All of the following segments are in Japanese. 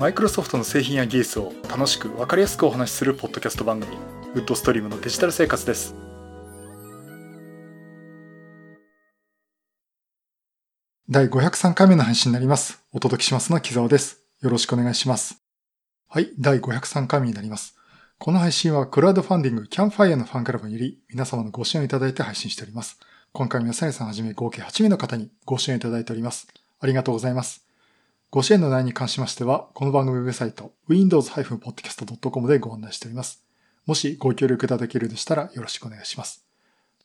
マイクロソフトの製品や技術を楽しく分かりやすくお話しするポッドキャスト番組、ウッドストリームのデジタル生活です。第503回目の配信になります。お届けしますのは木澤です。よろしくお願いします。はい、第503回目になります。この配信はクラウドファンディングキャンファイアのファンクラブにより皆様のご支援をいただいて配信しております。今回もやさねさんはじめ合計8名の方にご支援いただいております。ありがとうございます。ご支援の内容に関しましては、この番組ウェブサイト windows-podcast.com でご案内しております。もしご協力いただけるでしたらよろしくお願いします。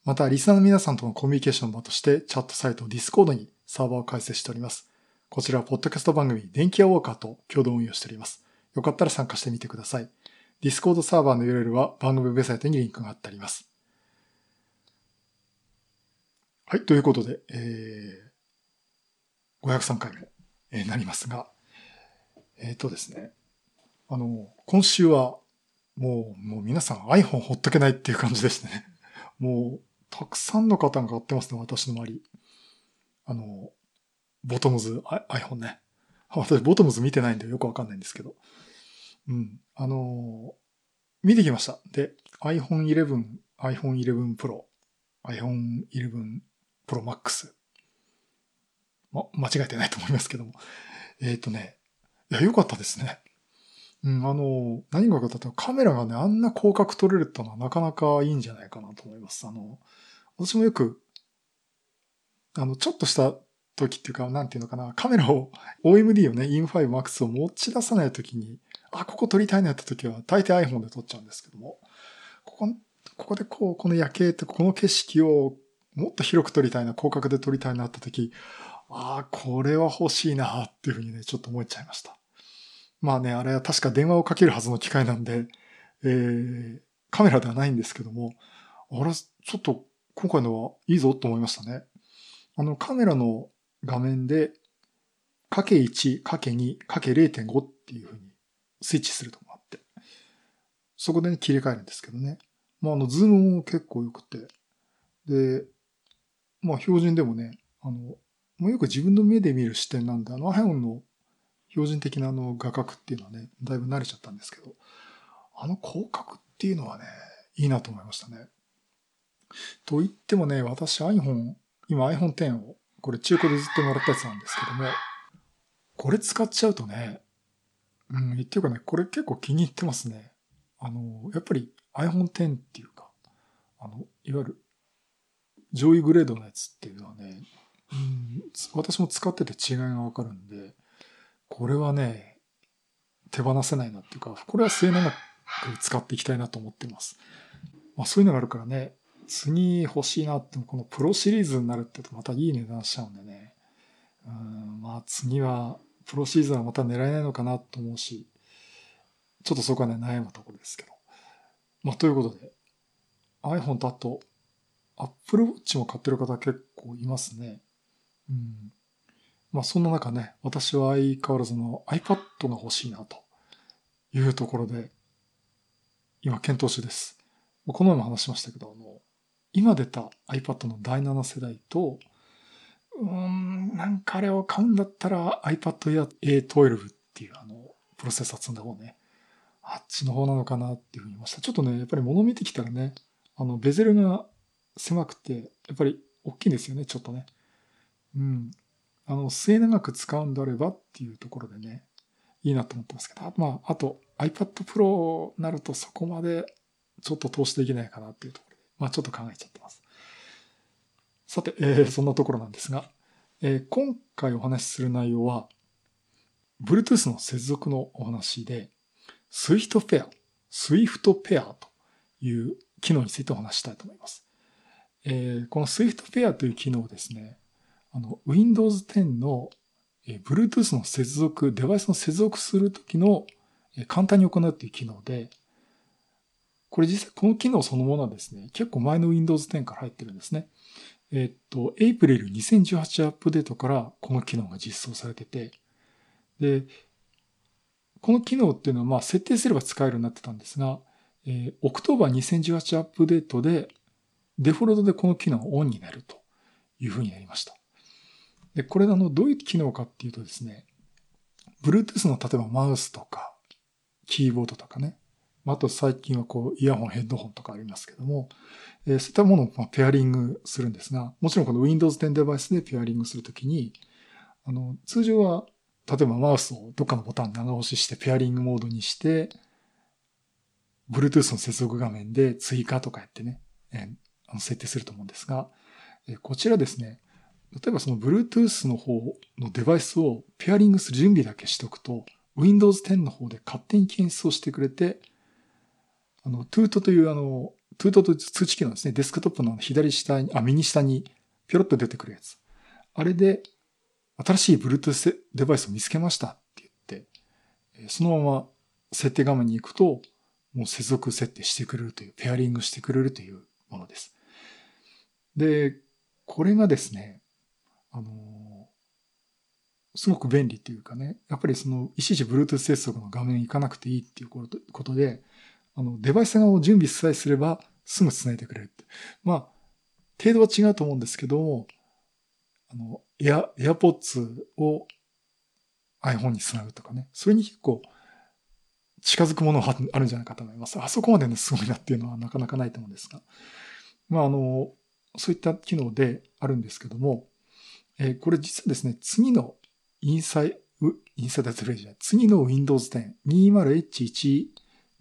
また、リスナーの皆さんとのコミュニケーションの場としてチャットサイト Discord にサーバーを開設しております。こちらはポッドキャスト番組電気屋ウォーカーと共同運用しております。よかったら参加してみてください。Discord サーバーの URL は番組ウェブサイトにリンクが貼ってあります。はい、ということで、503回目になりますが、ですね、今週はもう皆さん iPhone ほっとけないっていう感じでしたね。もうたくさんの方が買ってますね、私の周り。ボトムズ iPhone ね。私ボトムズ見てないんでよくわかんないんですけど。うん、見てきました。で、iPhone 11、iPhone 11 Pro、iPhone 11プロマックス。間違えてないと思いますけども。いや、良かったですね。うん、何が良かったってカメラがね、あんな広角撮れるってのはなかなかいいんじゃないかなと思います。私もよく、ちょっとした時っていうか、なんていうのかな、カメラを、OMD をね、IN5 Max を持ち出さない時に、ここ撮りたいなって時は、大抵 iPhone で撮っちゃうんですけども、ここでこの夜景とこの景色をもっと広く撮りたいな、広角で撮りたいなって時、これは欲しいなっていうふうにね、ちょっと思っちゃいました。まあね、あれは確か電話をかけるはずの機械なんで、カメラではないんですけども、あれ、ちょっと今回のはいいぞと思いましたね。カメラの画面で、×1、×2、×0.5 っていうふうにスイッチするとこがあって、そこでね、切り替えるんですけどね。まあ、ズームも結構良くて、で、まあ、標準でもね、もうよく自分の目で見る視点なんで、iPhone の標準的な画角っていうのはね、だいぶ慣れちゃったんですけど、広角っていうのはね、いいなと思いましたね。と言ってもね、私 今 iPhone X を、これ中古でずっともらったやつなんですけども、これ使っちゃうとね、っていうかね、これ結構気に入ってますね。やっぱり iPhone X っていうか、いわゆる上位グレードのやつっていうのはね、私も使ってて違いがわかるんで、これはね、手放せないなっていうか、これは末永く使っていきたいなと思ってます。まあそういうのがあるからね、次欲しいなって、このプロシリーズになるってとまたいい値段しちゃうんでね。まあ次は、プロシリーズはまた狙えないのかなと思うし、ちょっとそこはね、悩むところですけど。まあということで、iPhone とあと、Apple Watch も買ってる方結構いますね。うん、まあそんな中ね、私は相変わらずの iPad が欲しいなというところで今検討中です。この前も話しましたけど、今出た iPad の第7世代となんかあれを買うんだったら iPad Air A12 っていうプロセッサー積んだ方ね、あっちの方なのかなっていうふうに思いました。ちょっとね、やっぱり物見てきたらね、ベゼルが狭くてやっぱり大きいんですよね、ちょっとね。うん、末永く使うんであればっていうところでね、いいなと思ってますけど、まあ、あと iPad Pro になるとそこまでちょっと投資できないかなっていうところで、まあちょっと考えちゃってます。さて、そんなところなんですが、今回お話しする内容は、Bluetooth の接続のお話で、Swift Pair という機能についてお話したいと思います。この Swift Pair という機能ですね、Windows 10の Bluetooth の接続、デバイスの接続するときの簡単に行うという機能で、これ実際この機能そのものはですね、結構前の Windows 10から入ってるんですね。April 2018アップデートからこの機能が実装されてて、で、この機能っていうのはまあ設定すれば使えるようになってたんですが、October 2018アップデートでデフォルトでこの機能がオンになるというふうになりました。で、これどういう機能かっていうとですね、Bluetooth の例えばマウスとかキーボードとかね、あと最近はこうイヤホン、ヘッドホンとかありますけども、そういったものをペアリングするんですが、もちろんこの Windows 10デバイスでペアリングするときに、通常は例えばマウスをどっかのボタン長押ししてペアリングモードにして、Bluetooth の接続画面で追加とかやってね、設定すると思うんですが、こちらですね、例えばその Bluetooth の方のデバイスをペアリングする準備だけしておくと、Windows 10の方で勝手に検出をしてくれて、Toot というToot という通知機能ですね、デスクトップの左下に、右下にピョロッと出てくるやつ。あれで、新しい Bluetooth デバイスを見つけましたって言って、そのまま設定画面に行くと、もう接続設定してくれるという、ペアリングしてくれるというものです。で、これがですね、すごく便利というかね、やっぱりその、いちいち Bluetooth 接続の画面に行かなくていいっていうことで、デバイス側を準備さえすればすぐ繋いでくれるって。まあ、程度は違うと思うんですけども、AirPods を iPhone に繋ぐとかね、それに結構近づくものがあるんじゃないかと思います。あそこまでね、すごいなっていうのはなかなかないと思うんですが。まあ、そういった機能であるんですけども、これ実はですね、次の次の Windows 10 20H1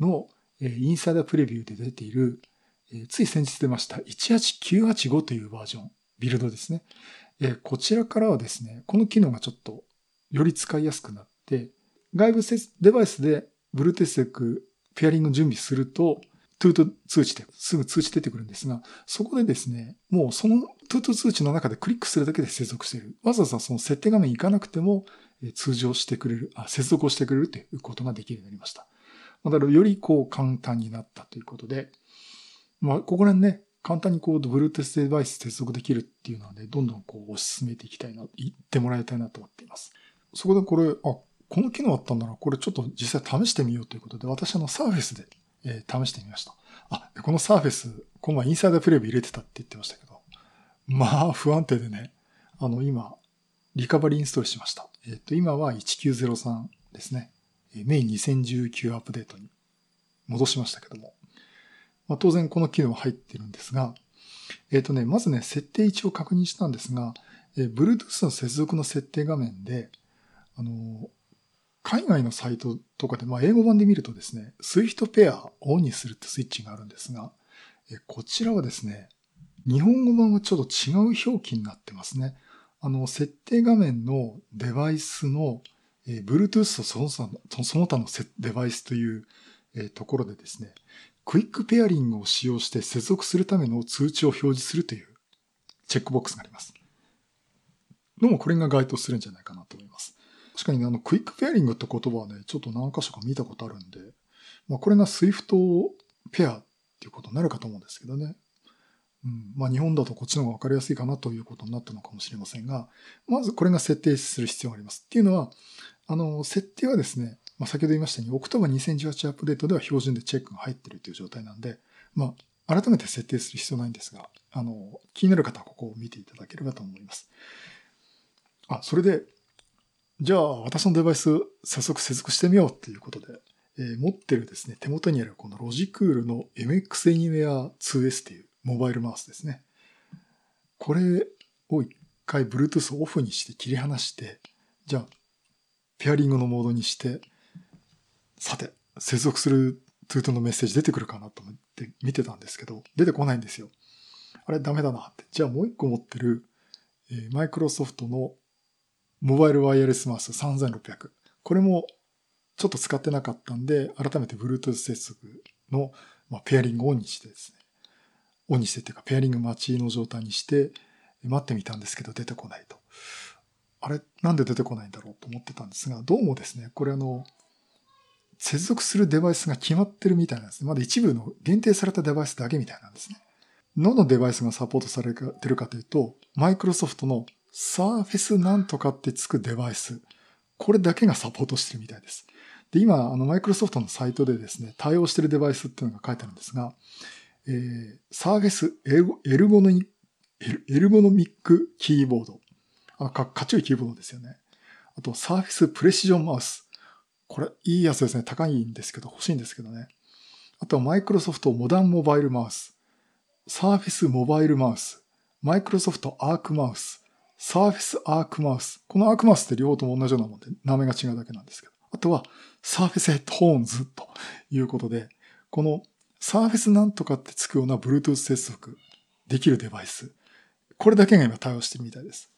のインサイダープレビューで出ている、つい先日出ました 18985 というバージョン、ビルドですね。こちらからはですね、この機能がちょっとより使いやすくなって、外部デバイスで Bluetooth ペアリング準備すると、Toot 通知ですぐ通知出てくるんですが、そこでですね、もうその Toot 通知の中でクリックするだけで接続している。わざわざその設定画面に行かなくても通常してくれる、接続をしてくれるということができるようになりました。だからよりこう簡単になったということで、まあここら辺ね、簡単にこう Bluetooth デバイス接続できるっていうので、どんどんこう推し進めていきたいな、言ってもらいたいなと思っています。そこでこれ、この機能あったんだな、これちょっと実際試してみようということで、私サーフェスで試してみました。このサーフェス、この前インサイダープレビュー入れてたって言ってましたけど、まあ不安定でね、今、リカバリーインストールしました。今は1903ですね。メイン2019アップデートに戻しましたけども。まあ、当然この機能は入ってるんですが、まずね、設定位置を確認したんですが、Bluetooth の接続の設定画面で、海外のサイトとかで、まあ、英語版で見るとですね、Swift Pair をオンにするってスイッチがあるんですが、こちらはですね、日本語版はちょっと違う表記になってますね。設定画面のデバイスのBluetooth とその他のデバイスというところでですね、クイックペアリングを使用して接続するための通知を表示するというチェックボックスがあります。どうもこれが該当するんじゃないかなと思います。確かにクイックペアリングって言葉はね、ちょっと何箇所か見たことあるんで、まあこれが Swift ペアっていうことになるかと思うんですけどね。まあ日本だとこっちの方が分かりやすいかなということになったのかもしれませんが、まずこれが設定する必要があります。っていうのは、設定はですね、まあ、先ほど言いましたように、October 2018アップデートでは標準でチェックが入っているという状態なんで、まあ、改めて設定する必要ないんですが、気になる方はここを見ていただければと思います。それで、じゃあ、私のデバイス、早速接続してみようということで、持ってるですね、手元にあるこのロジクールの MX Anywhere 2S というモバイルマウスですね。これを一回 Bluetooth をオフにして切り離して、じゃあ、ペアリングのモードにして、さて、接続する Toot のメッセージ出てくるかなと思って見てたんですけど、出てこないんですよ。あれ、ダメだなって。じゃあもう一個持ってる、マイクロソフトのモバイルワイヤレスマウス3600。これもちょっと使ってなかったんで、改めて Bluetooth 接続の、ペアリングをオンにしてですね。オンにしてっていうか、ペアリング待ちの状態にして、待ってみたんですけど、出てこないと。あれ、なんで出てこないんだろうと思ってたんですが、どうもですね、これ接続するデバイスが決まってるみたいなんですね。まだ一部の限定されたデバイスだけみたいなんですね。どのデバイスがサポートされてるかというと、マイクロソフトのSurfaceなんとかってつくデバイス。これだけがサポートしてるみたいです。で、今、マイクロソフトのサイトでですね、対応してるデバイスっていうのが書いてあるんですが、Surface エルゴノミックキーボード。かっちょいキーボードですよね。あとサーフィスプレシジョンマウス。これいいやつですね。高いんですけど欲しいんですけどね。あとマイクロソフトモダンモバイルマウス、サーフィスモバイルマウス、マイクロソフトアークマウス、サーフィスアークマウス。このアークマウスって両方とも同じようなもんで名前が違うだけなんですけど。あとはサーフィスヘッドホーンズということで、このサーフィスなんとかってつくような Bluetooth 接続できるデバイス。これだけが今対応してるみたいです。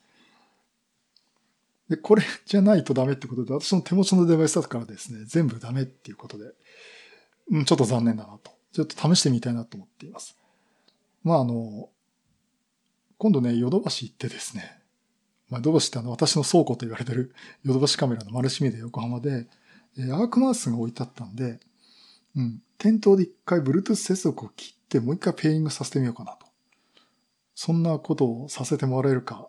で、これじゃないとダメってことで、私の手持ちのデバイスだからですね、全部ダメっていうことで、ちょっと残念だなと。ちょっと試してみたいなと思っています。まあ今度ね、ヨドバシ行ってですね、まあ、ヨドバシって私の倉庫と言われてるヨドバシカメラの丸清で横浜で、アークマウスが置いてあったんで、店頭で一回 Bluetooth 接続を切って、もう一回ペアリングさせてみようかなと。そんなことをさせてもらえるか。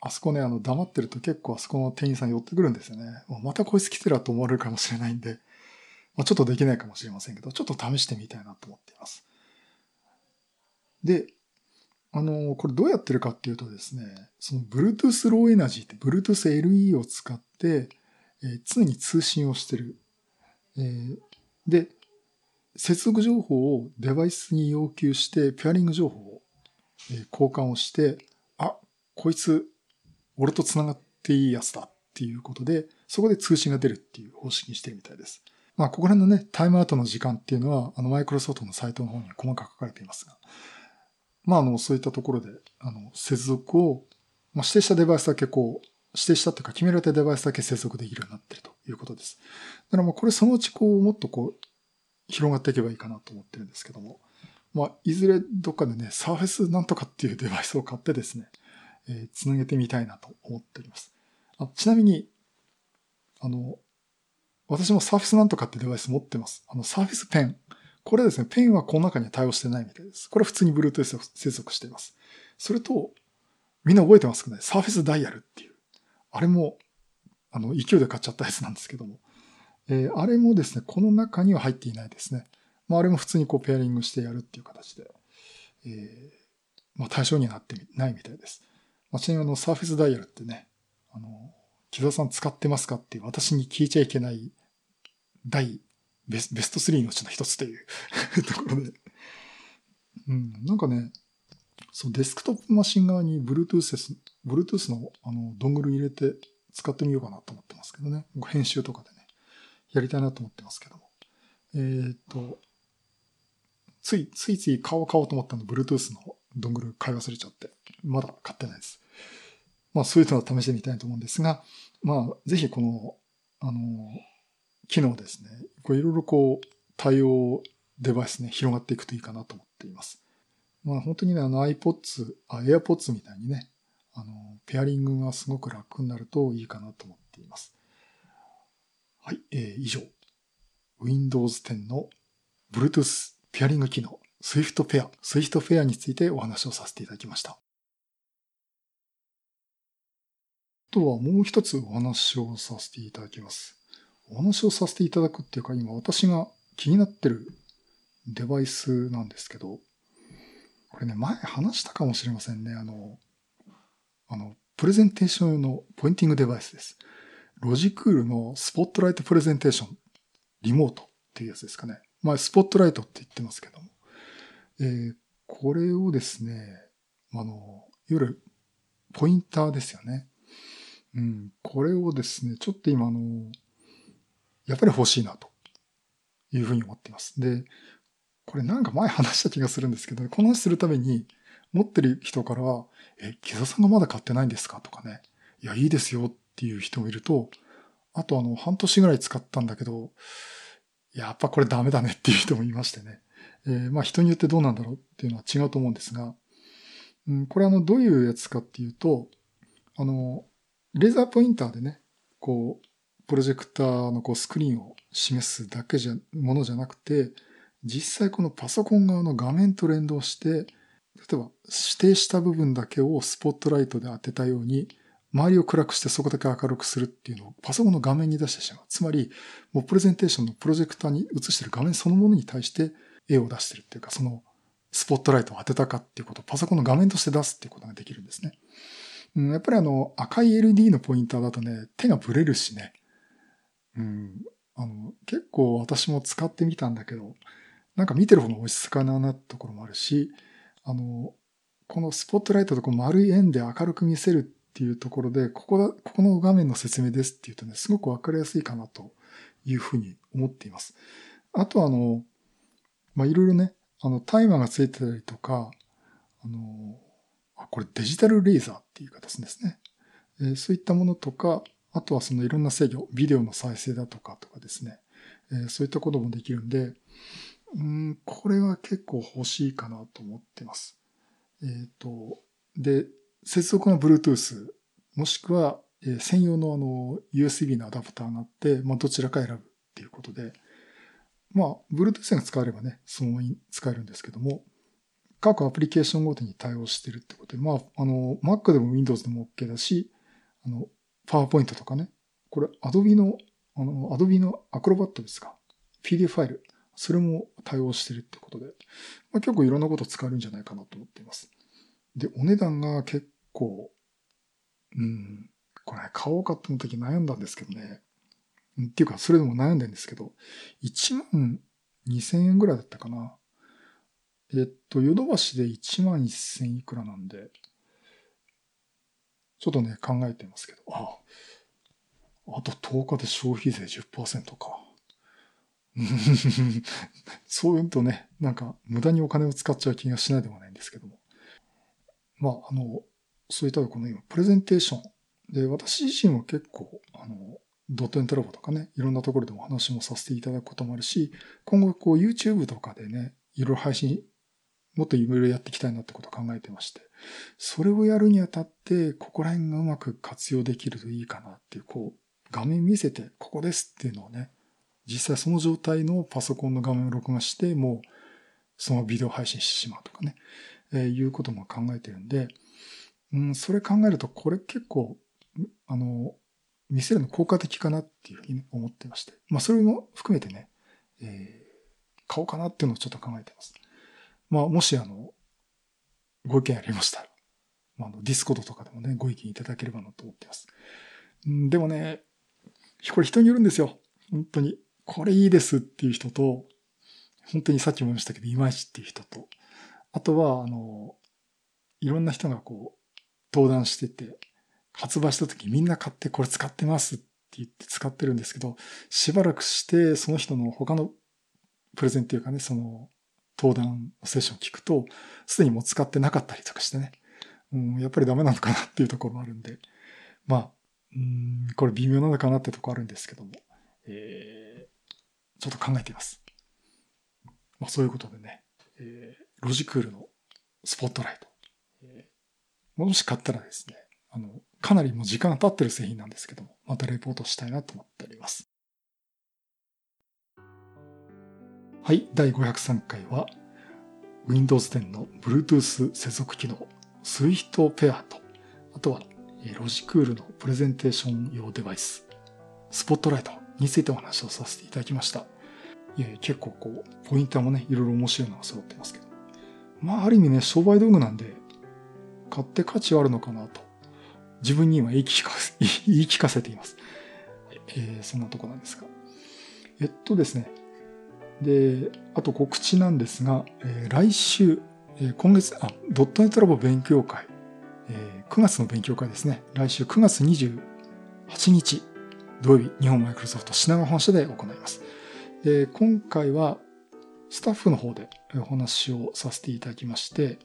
あそこね、黙ってると結構あそこの店員さん寄ってくるんですよね。またこいつ来てると思われるかもしれないんで、まあ、ちょっとできないかもしれませんけど、ちょっと試してみたいなと思っています。で、これどうやってるかっていうとですね、その Bluetooth Low Energy って BluetoothLE を使って、常に通信をしてる。で、接続情報をデバイスに要求して、ペアリング情報を交換をして、あ、こいつ、俺と繋がっていいやつだっていうことで、そこで通信が出るっていう方式にしてるみたいです。まあ、ここら辺のね、タイムアウトの時間っていうのは、マイクロソフトのサイトの方に細かく書かれていますが、まあ、そういったところで、接続を、まあ、指定したデバイスだけこう、指定したというか、決められたデバイスだけ接続できるようになっているということです。だからまあ、これそのうちこう、もっとこう、広がっていけばいいかなと思ってるんですけども、まあ、いずれどっかでね、サーフェスなんとかっていうデバイスを買ってですね、つなげてみたいなと思っております。ちなみに、私もサーフェスなんとかってデバイス持ってます。サーフェスペン。これですね、ペンはこの中には対応してないみたいです。これは普通に Bluetooth 接続しています。それと、みんな覚えてますかね、サーフェスダイヤルっていう。あれも、勢いで買っちゃったやつなんですけども。あれもですね、この中には入っていないですね。まあ、あれも普通にこうペアリングしてやるっていう形で、まあ、対象になってないみたいです。まあ、ちなみにサーフェスダイヤルってね、木澤さん使ってますかっていう私に聞いちゃいけないベスト3のうちの一つというところで。なんかね、そう、デスクトップマシン側に Bluetooth のドングル入れて使ってみようかなと思ってますけどね。編集とかでね。やりたいなと思ってますけども。つい買おうと思ったの Bluetooth のドングル買い忘れちゃって、まだ買ってないです。まあそういうのを試してみたいと思うんですが、まあぜひこの、機能ですね、こういろいろこう対応デバイスね、広がっていくといいかなと思っています。まあ本当にね、AirPods みたいにね、ペアリングがすごく楽になるといいかなと思っています。はい、以上。Windows 10の Bluetooth ペアリング機能、Swift Pair についてお話をさせていただきました。あとはもう一つお話をさせていただきます。お話をさせていただくっていうか、今私が気になってるデバイスなんですけど、これね、前話したかもしれませんね。プレゼンテーション用のポインティングデバイスです。ロジクールのスポットライトプレゼンテーションリモートっていうやつですかね。まあ、スポットライトって言ってますけども。これをですね、いわゆるポインターですよね。これをですね、ちょっと今やっぱり欲しいなというふうに思っています。で、これなんか前話した気がするんですけど、この話するために持ってる人からは、木澤さんがまだ買ってないんですかとかね。いや、いいですよ。っていう人もいると、あと半年ぐらい使ったんだけど、やっぱこれダメだねっていう人もいましてね。まあ人によってどうなんだろうっていうのは違うと思うんですが、これどういうやつかっていうと、レーザーポインターでね、こう、プロジェクターのこうスクリーンを示すだけものじゃなくて、実際このパソコン側の画面と連動して、例えば指定した部分だけをスポットライトで当てたように、周りを暗くしてそこだけ明るくするっていうのをパソコンの画面に出してしまう。つまり、もうプレゼンテーションのプロジェクターに映してる画面そのものに対して絵を出してるっていうか、そのスポットライトを当てたかっていうことをパソコンの画面として出すっていうことができるんですね。うん、やっぱり赤い LD のポインターだとね、手がブレるしね。うん、結構私も使ってみたんだけど、なんか見てる方が落ち着かなってところもあるし、このスポットライトとこう丸い円で明るく見せるっていうところで、ここの画面の説明ですっていうとね、すごくわかりやすいかなというふうに思っています。あとまあ、いろいろね、タイマーがついてたりとか、これデジタルレーザーっていう形ですね。そういったものとか、あとはそのいろんな制御、ビデオの再生だとかですね、そういったこともできるんで、これは結構欲しいかなと思っています。で、接続の Bluetooth、もしくは専用のUSB のアダプターがあって、まあ、どちらか選ぶっていうことで、まあ、Bluetooth が使えればね、そのまま使えるんですけども、各アプリケーションごとに対応してるってことで、まあ、Mac でも Windows でも OK だし、PowerPoint とかね、これ Adobe の、Adobe の Acrobat ですか、PDF ファイル、それも対応してるってことで、まあ、結構いろんなこと使えるんじゃないかなと思っています。で、お値段が結構、これ、ね、買おうかと思った時悩んだんですけどね。っていうか、それでも悩んでんですけど、12,000円ぐらいだったかな。ヨドバシで11,000いくらなんで、ちょっとね、考えてますけど、あと10日で消費税 10% か。そういうとね、なんか、無駄にお金を使っちゃう気がしないでもないんですけども。まあ、そういったこの今、プレゼンテーション。で、私自身は結構、ドットエントラボとかね、いろんなところでもお話もさせていただくこともあるし、今後こう YouTube とかでね、いろいろ配信、もっといろいろやっていきたいなってことを考えてまして、それをやるにあたって、ここら辺がうまく活用できるといいかなっていう、こう、画面見せて、ここですっていうのをね、実際その状態のパソコンの画面を録画して、もう、そのビデオ配信してしまうとかね、いうことも考えてるんで、それ考えると、これ結構、見せるの効果的かなっていうふうに思ってまして。まあ、それも含めてね、買おうかなっていうのをちょっと考えてます。まあ、もしご意見ありましたら、まあ、Discord とかでもね、ご意見いただければなと思ってます。でもね、これ人によるんですよ。本当に。これいいですっていう人と、本当にさっきも言いましたけど、いまいちっていう人と、あとは、いろんな人がこう、登壇してて、発売した時みんな買ってこれ使ってますって言って使ってるんですけど、しばらくしてその人の他のプレゼンっていうかね、その登壇のセッションを聞くと、すでにもう使ってなかったりとかしてね、やっぱりダメなのかなっていうところもあるんで、まあ、これ微妙なのかなってところあるんですけども、ちょっと考えています。まあそういうことでね、ロジクールのスポットライト。もし買ったらですね、かなりもう時間が経ってる製品なんですけども、またレポートしたいなと思っております。はい、第503回は Windows 10の Bluetooth 接続機能 Swift Pair と、あとはロジクールのプレゼンテーション用デバイススポットライトについてお話をさせていただきました。結構こうポインターもね、いろいろ面白いのが揃ってますけど、まあある意味ね、商売道具なんで買って価値はあるのかなと。自分に今言い聞かせています。そんなとこなんですが。ですね。で、あと告知なんですが、来週、今月、ドットネットラボ勉強会、9月の勉強会ですね。来週9月28日土曜日、日本マイクロソフト品川本社で行います。今回はスタッフの方でお話をさせていただきまして、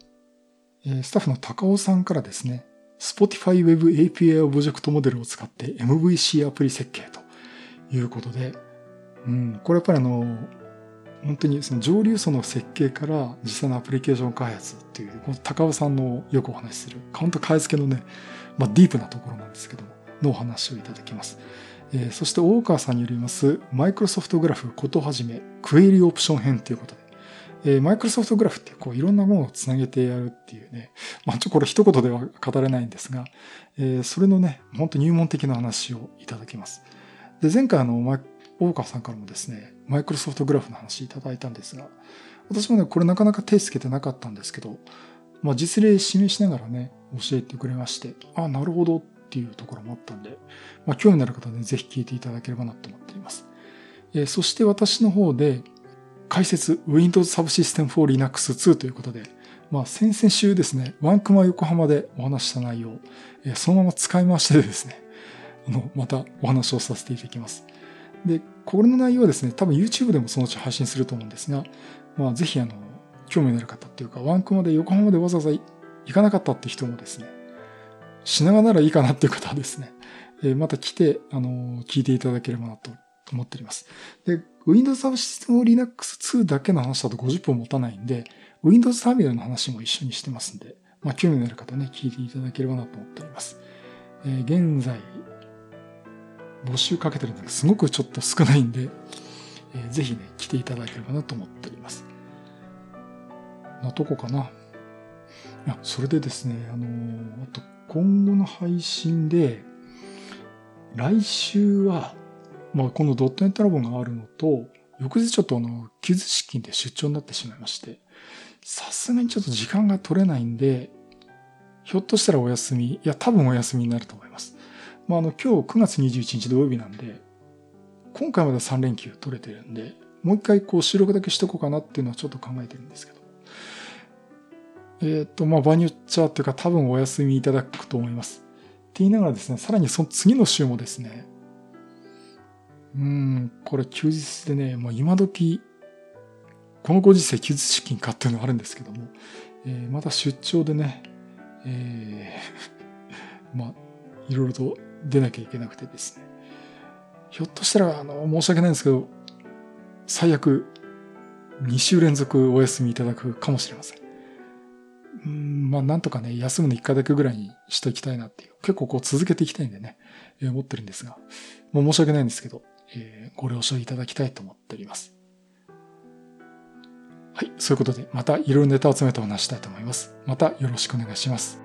スタッフの高尾さんからですね、Spotify Web API オブジェクトモデルを使って MVC アプリ設計ということで、これやっぱり本当にその上流層の設計から実際のアプリケーション開発っていう、この高尾さんのよくお話しする、カウント買い付けのね、まあディープなところなんですけども、のお話をいただきます。そして大川さんによります、マイクロソフトグラフことはじめ、クエリオプション編ということで、マイクロソフトグラフってこういろんなものをつなげてやるっていうね、まあこれ一言では語れないんですが、それのね、本当入門的な話をいただきます。で、前回大川さんからもですね、マイクロソフトグラフの話いただいたんですが、私もね、これなかなか手つけてなかったんですけど、まあ、実例示しながらね教えてくれまして、あ、なるほどっていうところもあったんで、まあ、興味のある方はねぜひ聞いていただければなと思っています。そして私の方で解説 Windows Subsystem for Linux 2ということで、まあ、先々週ですね、ワンクマ横浜でお話した内容、そのまま使い回してですね、またお話をさせていただきます。で、これの内容はですね、多分 YouTube でもそのうち配信すると思うんですが、まあ、ぜひ興味のある方っていうか、ワンクマで横浜でわざわざ行かなかったって人もですね、品川ならいいかなっていう方はですね、また来て、聞いていただければなと思っております。で、Windows Subsystem Linux 2だけの話だと50分持たないんで、Windows ターミナルの話も一緒にしてますんで、まあ、興味のある方ね、聞いていただければなと思っております。現在、募集かけてるんですが、すごくちょっと少ないんで、ぜひね、来ていただければなと思っております。なとこかな。あ、それでですね、あと、今後の配信で、来週は、まあ、このドットネットラボがあるのと、翌日ちょっと休日出勤で出張になってしまいまして、さすがにちょっと時間が取れないんで、ひょっとしたらお休み、いや多分お休みになると思います。まあ、今日9月21日土曜日なんで、今回まで3連休取れてるんで、もう一回こう収録だけしとこうかなっていうのはちょっと考えてるんですけど。まあ、場によっちゃっていうか多分お休みいただくと思います。って言いながらですね、さらにその次の週もですね、これ休日でね、もう今時、このご時世休日出勤かっていうのがあるんですけども、また出張でね、まあ、いろいろと出なきゃいけなくてですね。ひょっとしたら、申し訳ないんですけど、最悪、2週連続お休みいただくかもしれません。まあ、なんとかね、休むの1回だけぐらいにしていきたいなっていう、結構こう続けていきたいんでね、思ってるんですが、もう申し訳ないんですけど、ご了承いただきたいと思っております。はい、そういうことで、またいろいろネタを集めてお話したいと思います。またよろしくお願いします。